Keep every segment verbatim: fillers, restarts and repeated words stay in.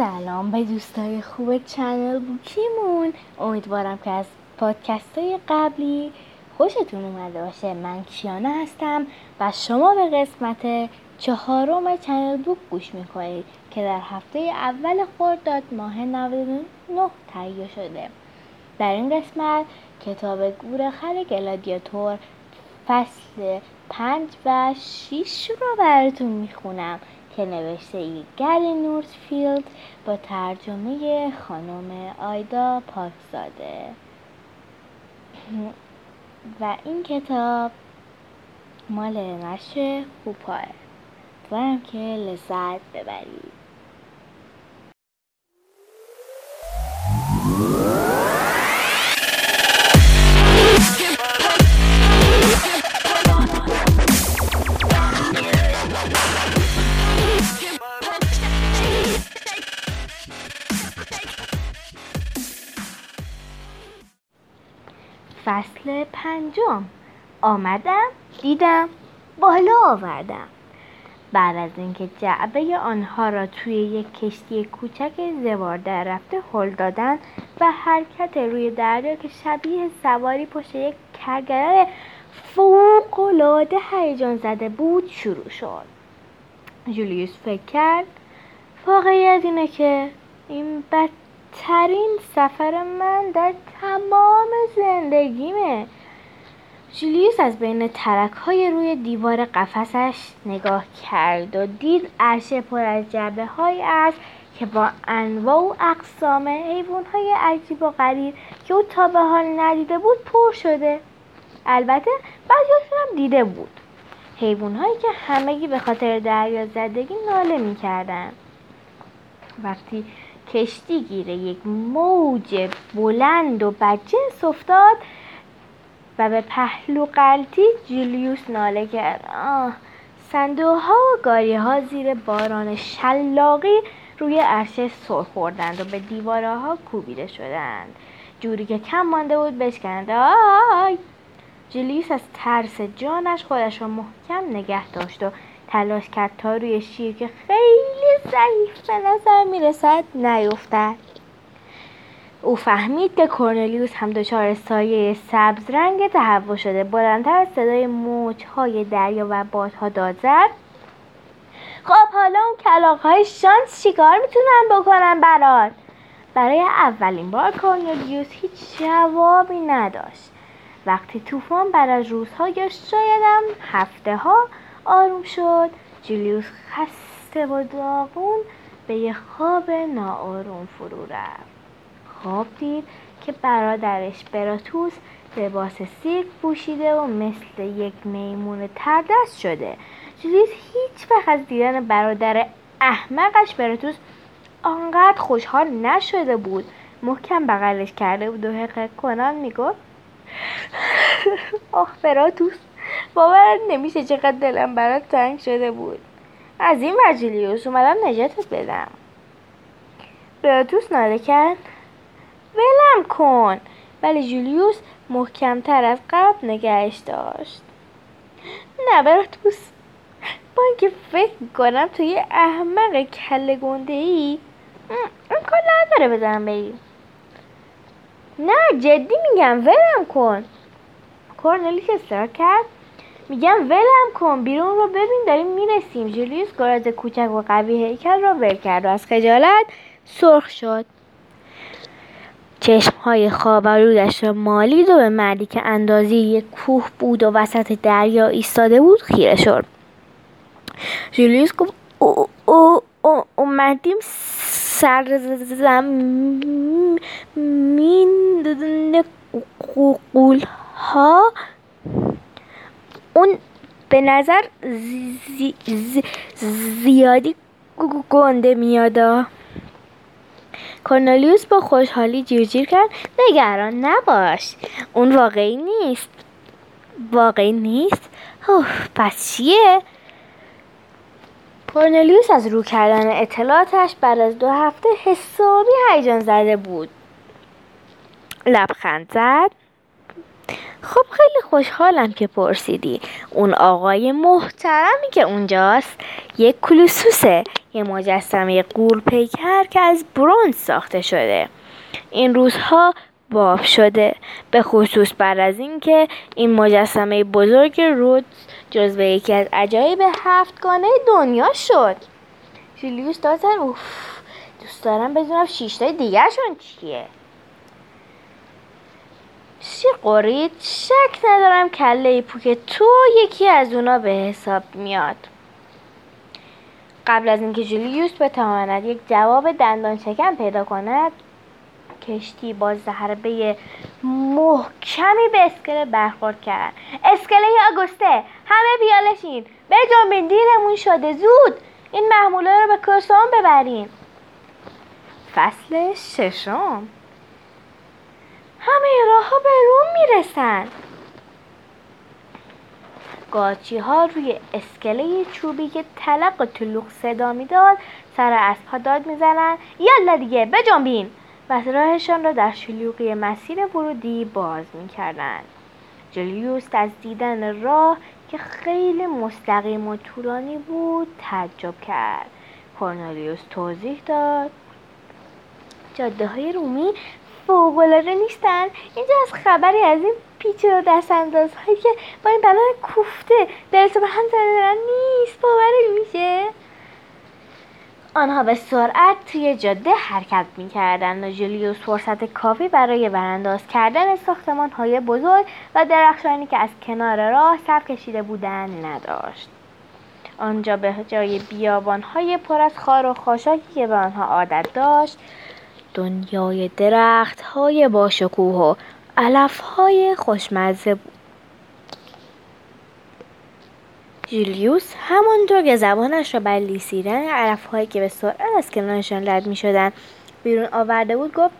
سلام به دوستای خوب چنل بوکیمون، امیدوارم که از پادکست های قبلی خوشتون اومده باشه. من کیانا هستم و شما به قسمت چهارم چنل بوک گوش میکنید که در هفته اول خرداد ماه نود و نه تهیه شده. در این قسمت کتاب گور خر گلادیاتور فصل پنج و شش رو براتون میخونم که نوشته گل نورثفیلد با ترجمه خانم آیدا پاکزاده و این کتاب مال نشر خوبه. امیدوارم که لذت ببرید. فصل پنجم. آمدم، دیدم، بالا آوردم. بعد از اینکه جعبه آنها را توی یک کشتی کوچک زوار در رفته هل دادن و حرکت روی دریا که شبیه سواری پشت یک کرگدن فوق‌العاده هیجان زده بود شروع شد. جولیوس فکر کرد واقعیت اینه که این بد ترین سفر من در تمام زندگیمه. جولیوس از بین ترک‌های روی دیوار قفسش نگاه کرد و دید عرشه پر از جعبه‌هایی است که با انواع و اقسام حیوان‌های عجیب و غریب که او تا به حال ندیده بود پر شده. البته بعضی‌هاشون هم دیده بود، حیوان‌هایی که همگی به خاطر دریا زدگی ناله می‌کردند. وقتی کشتی گیره یک موج بلند و بدجنس افتاد و به پهلو غلتید، جولیوس ناله کرد. آه صندوق‌ها و گاری‌ها زیر باران شلاقی روی عرشه سر خوردند و به دیوارها کوبیده شدند، جوری که کم مانده بود بشکنند. آه جولیوس از ترس جانش خودش را محکم نگه داشت و تلاش کرد تا روی شیر که خیلی ضعیف به نظر میرسد نیفتد. او فهمید که کورنلیوس هم دچار سایه سبز رنگ تهوع شده. بلندتر از صدای موج‌های دریا و بادها داد زد. خب حالا اون کلاغ‌های شانس چیکار میتونن بکنن برات؟ برای اولین بار کورنلیوس هیچ جوابی نداشت. وقتی طوفان بعد از روزها یا شاید هم هفته‌ها آروم شد، جولیوس خسته و داغون به یه خواب ناآروم فرو رفت. خواب دید که برادرش براتوس لباس سیرک پوشیده و مثل یک میمون تردست شده. جولیوس هیچ وقت از دیدن برادر احمقش براتوس آنقدر خوشحال نشده بود. محکم بغلش کرده بود و حقیق کنان میگفت آخ براتوس، باورت نمیشه چقدر دلم برات تنگ شده بود. از این وجلیوس اومدم نجاتت بدم. براتوس ناله کرد ولم کن، ولی جولیوس محکم‌تر از قبل نگهش داشت. نه براتوس، با اینکه فکر می‌کنم تو یه احمق کله گنده‌ای، امکان نداره بزنم بگی. نه جدی میگم، ولم کن. کورنلیوس اصرار کرد. میگم ولم کن، بیرون رو ببین داریم میرسیم. جولیوس گراز کوچک و قوی هیکل رو ول کرد و از خجالت سرخ شد. چشمهای خواب‌آلودش را مالید و به مردی که اندازه یک کوه بود و وسط دریا ایستاده بود خیره شد. جولیوس گفت او او او اومدیم سرزمین غول‌ها. اون به نظر زی زی زیادی گنده میادا. کورنلیوس با خوشحالی جیر جیر کرد. نگران نباش، اون واقعی نیست. واقعی نیست؟ پس چیه؟ کورنلیوس از رو کردن اطلاعاتش بعد از دو هفته حسابی هیجان زده بود. لبخند زد. خب خیلی خوشحالم که پرسیدی. اون آقای محترمی که اونجاست یک کلوسوسه، یه مجسمه گور پیکر که از برنز ساخته شده، این روزها باب شده، به خصوص بعد از اینکه این مجسمه بزرگ رودز جزو یکی از عجایب هفتگانه دنیا شد. جولیوس دادن اوف، دوست دارم بدونم شش تا دیگه‌شون چیه. چی قرید؟ شک ندارم کله پوک تو یکی از اونا به حساب میاد. قبل از اینکه جولیوس بتواند یک جواب دندان شکن پیدا کند، کشتی با ضربه محکمی به اسکله برخورد کرد. اسکله آگوسته، همه بیالشین، به جنبین، دیرمون شده، زود این محموله رو به کرسون ببرین. فصل ششم. همه راه‌ها به روم میرسن. قاچی ها روی اسکله چوبی که تلق و تلوق صدا میداد سر اسب‌ها داد میزنن یالا دیگه بجنبین و راهشان را در شلوغی مسیر ورودی باز میکردن. جولیوس از دیدن راه که خیلی مستقیم و طولانی بود تعجب کرد. کورنلیوس توضیح داد جاده‌های رومی فوق‌العاده نیستن. اینجا از خبری از این پیچ و دستاندازهایی که با این بلان کوفته درسته به هم زدن نیست. باور میشه؟ آنها به سرعت توی جاده حرکت میکردن و جولیوس فرصت کافی برای برانداز کردن ساختمان‌های بزرگ و درخشانی که از کنار راه سر کشیده بودند نداشت. آنجا به جای بیابان‌های پر از خار و خاشاکی که به آنها عادت داشت، دنیای درخت‌های باشکوه و علف‌های خوشمزه بود. جولیوس همانطور که زبانش را بر لیسیدن علف‌هایی که به سرعت از کنارشان رد می‌شدند بیرون آورده بود گفت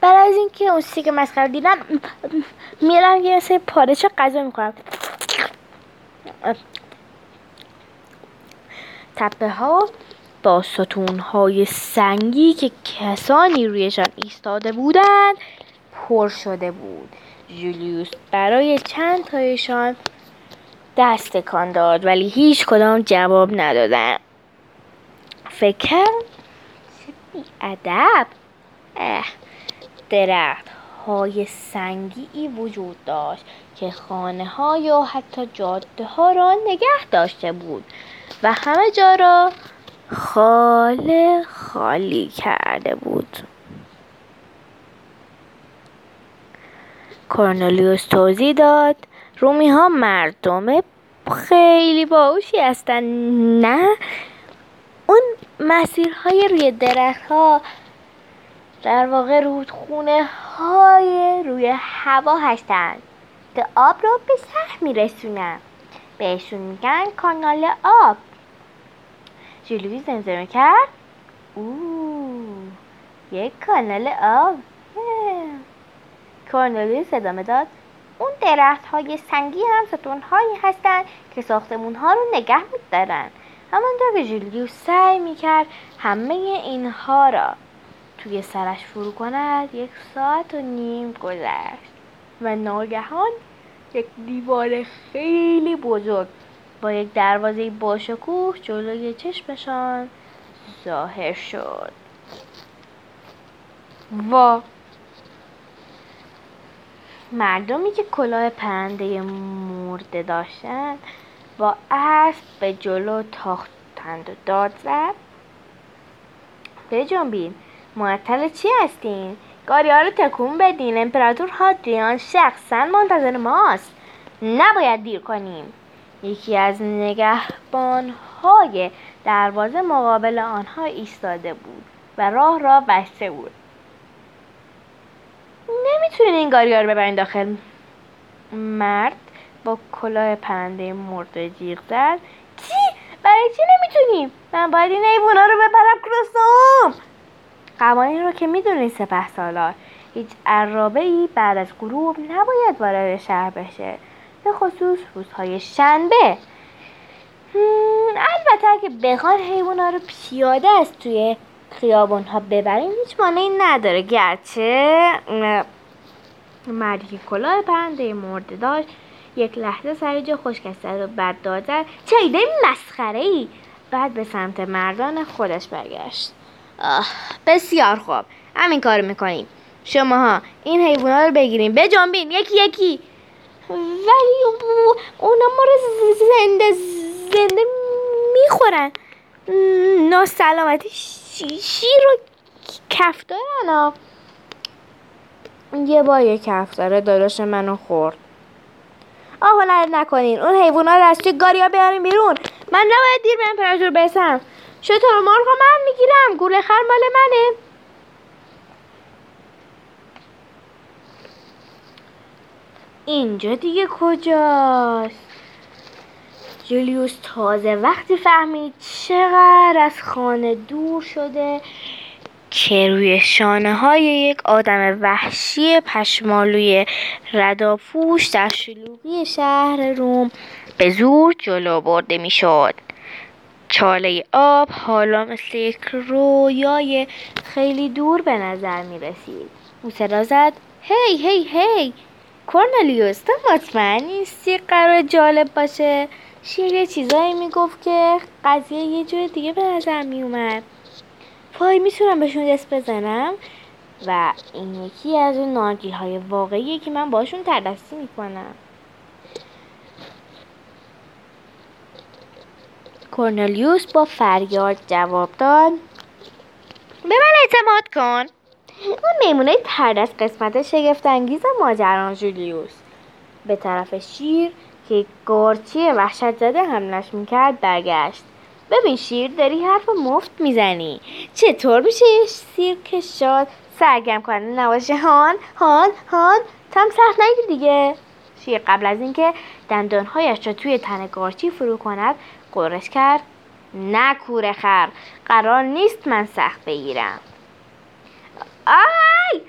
برای از اینکه اون چیزی که مسخره دیدم میرم یه سری پادشاه غذا می‌خورم. تپه‌ها با ستون‌های سنگی که کسانی رویشان ایستاده بودند پر شده بود. جولیوس برای چند تایشان دست تکان داد ولی هیچ کدام جواب ندادن. فکر کرد چه بی‌ادب. درخت‌های سنگی وجود داشت که خانه‌ها یا حتی جاده‌ها را نگه داشته بود و همه جا را خاله خالی کرده بود. کورنلیوس توضیح داد رومی ها مردم خیلی باهوشی هستن، نه اون مسیرهای روی درختها در واقع رودخونه های روی هوا هستن که آب رو به سطح میرسونن، بهشون میگن کانال آب. جولیوس زمزمه کرد اوه یک کانال آب. کورنلیوس ادامه داد اون درخت های سنگی هم ستون هایی هستن که ساختمون ها رو نگه می دارن. همانطور که جولیوس سعی می کرد همه اینها را توی سرش فرو کند یک ساعت و نیم گذشت و ناگهان یک دیوار خیلی بزرگ با یک دروازه باشکوه جلوی چشمشان ظاهر شد. وا مردمی که کلاه پرنده مرده داشتند با اسب به جلو تاختند و داد زد بجنبین، معطل چی هستین؟ گاری‌ها رو تکون بدین، امپراتور هادریان شخصاً منتظر ماست، نباید دیر کنیم. یکی از نگهبان‌های دروازه مقابل آنها ایستاده بود و راه را بسته بود. نمیتونین این گاری‌ها رو ببرین داخل. مرد با کلاه پرنده مرده جیغ زد چی؟ برای چی نمیتونیم؟ من باید این حیونا رو ببرم کرسوم. قوانین رو که میدونین سپه سالار، هیچ عرابه‌ای بعد از غروب نباید وارد شهر بشه، به خصوص روزهای شنبه. البته اگه بخوان حیونا رو پیاده از توی خیابان ها ببریم هیچ مانعی نداره، گرچه مردی که کلاه پرنده مرده داشت یک لحظه سر جا خشک کرد و بعد داد چه ایده مسخره‌ای. بعد به سمت مردان خودش برگشت. آه بسیار خوب، همین کار میکنیم. شماها این حیوانات رو بگیریم، بجنبین یکی یکی. ولی اونا ما رو زنده زنده میخورن. ناسلامتی شیر و کفتارن. یه بار یه کفتاره داداش منو خورد. آه هنر نکنین، اون حیوانات رو از چه گاریا بیاریم بیرون. من نباید دیر به امپراتور برسم. شطور مرغ من میگیرم، گوله خر مال منه. اینجا دیگه کجاست؟ جولیوس تازه وقتی فهمید چقدر از خانه دور شده که روی شانه های یک آدم وحشی پشمالوی رداپوش در شلوغی شهر روم به زور جلو برده می شد. چاله آب حالا مثل یک رویای خیلی دور به نظر می رسید. او صدا زد هی هی هی کورنلیوس، تو مطمئن نیستی قرار جالب باشه؟ شیر یه چیزایی میگفت که قضیه یه جور دیگه به نظر میومد. وای میتونم بهشون دست بزنم؟ و این یکی از اون نارگیل‌های واقعیه که من باشون تردستی میکنم. کورنلیوس با فریاد جواب داد به من اعتماد کن. اون میمونه تردست قسمت شگفت‌انگیز ماجران جولیوس به طرف شیر که گارچی وحشت زده حملش میکرد برگشت. ببین شیر، داری حرف مفت میزنی. چطور میشه یه شیر که شاد سرگرم کننده نباشه؟ هان هان هان تم سخت نگیر دیگه. شیر قبل از اینکه دندانهایش را توی تن گارچی فرو کند قرش کرد نه کوره خر، قرار نیست من سخت بگیرم. آی!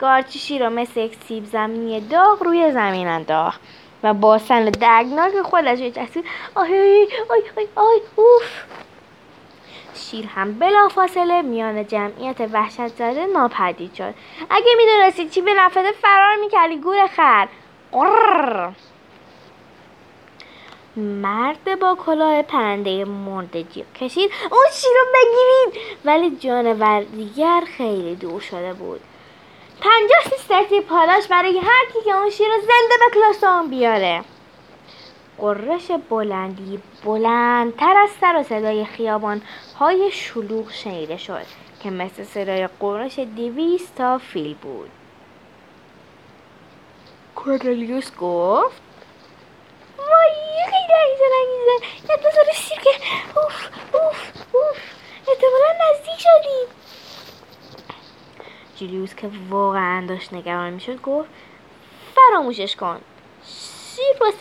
گارچی شیر را مثل یک سیب زمینی داغ روی زمین انداخت و با سن دردناک خودش چسبید. آی آی آی آی اوف! شیر هم بلافاصله میان جمعیت وحشت زده ناپدید شد. اگه میدونستی چی به نفته فرار میکردی گور خر. قرر. مرد با کلاه پرنده مرده جیغ کشید اون شیر رو بگیرید، ولی جانور دیگر خیلی دور شده بود. پنجاه سیسترتی پاداش برای هر کی که اون شیر رو زنده به کلاستان بیاره. قرش بلندی بلندتر از سر و صدای خیابان های شلوغ شنیده شد که مثل صدای قرش دویست تا فیل بود. کورنلیوس گفت وای خیلی هیزن هیزن یه دوزاره شیر که اوف اوف اوف اعتبارا نزدیک شدیم. جولیوس که واقعا داشت نگران میشد گفت فراموشش کن. شیر واسه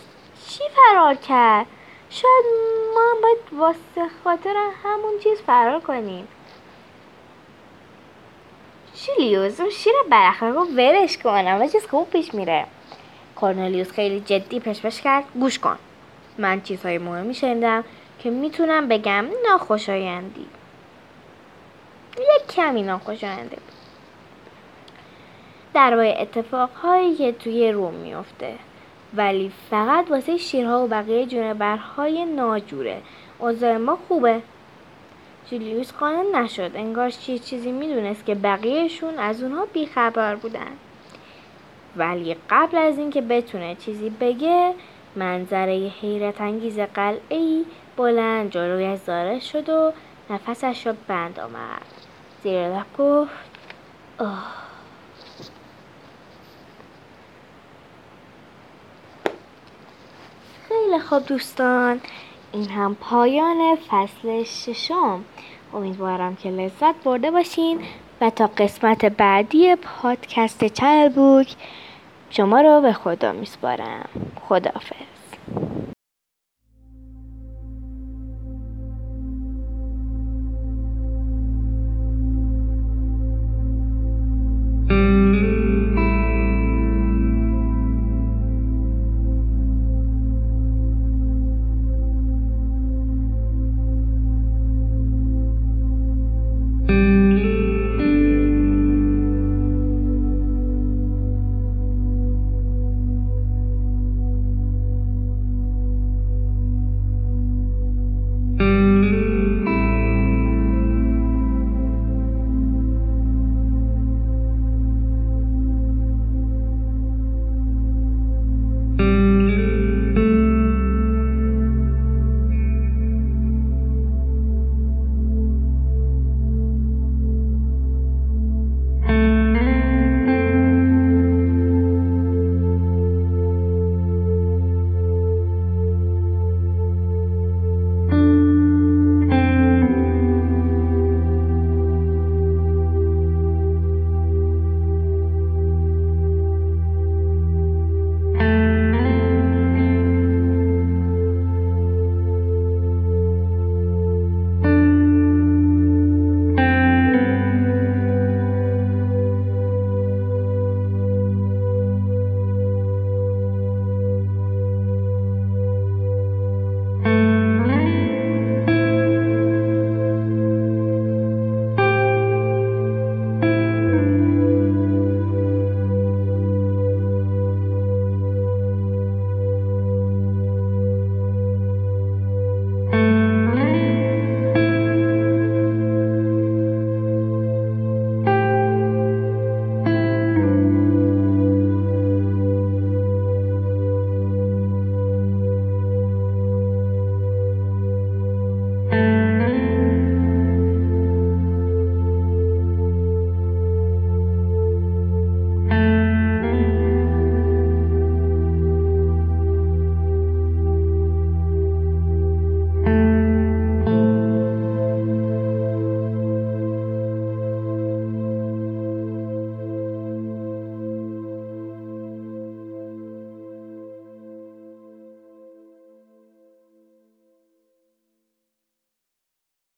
چی فرار کرد؟ شاید ما هم باید واسه خاطر همون چیز فرار کنیم. جولیوس اون شیر برخواه رو ورش کنم و چیز خوب پیش میره. کورنلیوس خیلی جدی پشپش کرد گوش کن، من چیزهای مهمی شنیدم که میتونم بگم ناخوشایندی، یک کمی ناخوشایندی بود، درباره اتفاقهایی که توی روم میفته، ولی فقط واسه شیرها و بقیه جونورهای ناجوره. اوضاع ما خوبه. جولیوس قانع نشد، انگار چی چیزی میدونست که بقیهشون از اونها بیخبر بودن. ولی قبل از اینکه بتونه چیزی بگه منظره حیرت انگیز قلعه‌ای بلند جلویش ظاهر شد و نفسش رو بند آمد. زیر لب گفت آه. خیلی خوب دوستان، این هم پایان فصل ششم. امیدوارم که لذت برده باشین و تا قسمت بعدی پادکست چنل بوک شما رو به خدا میسپارم. خداحافظ.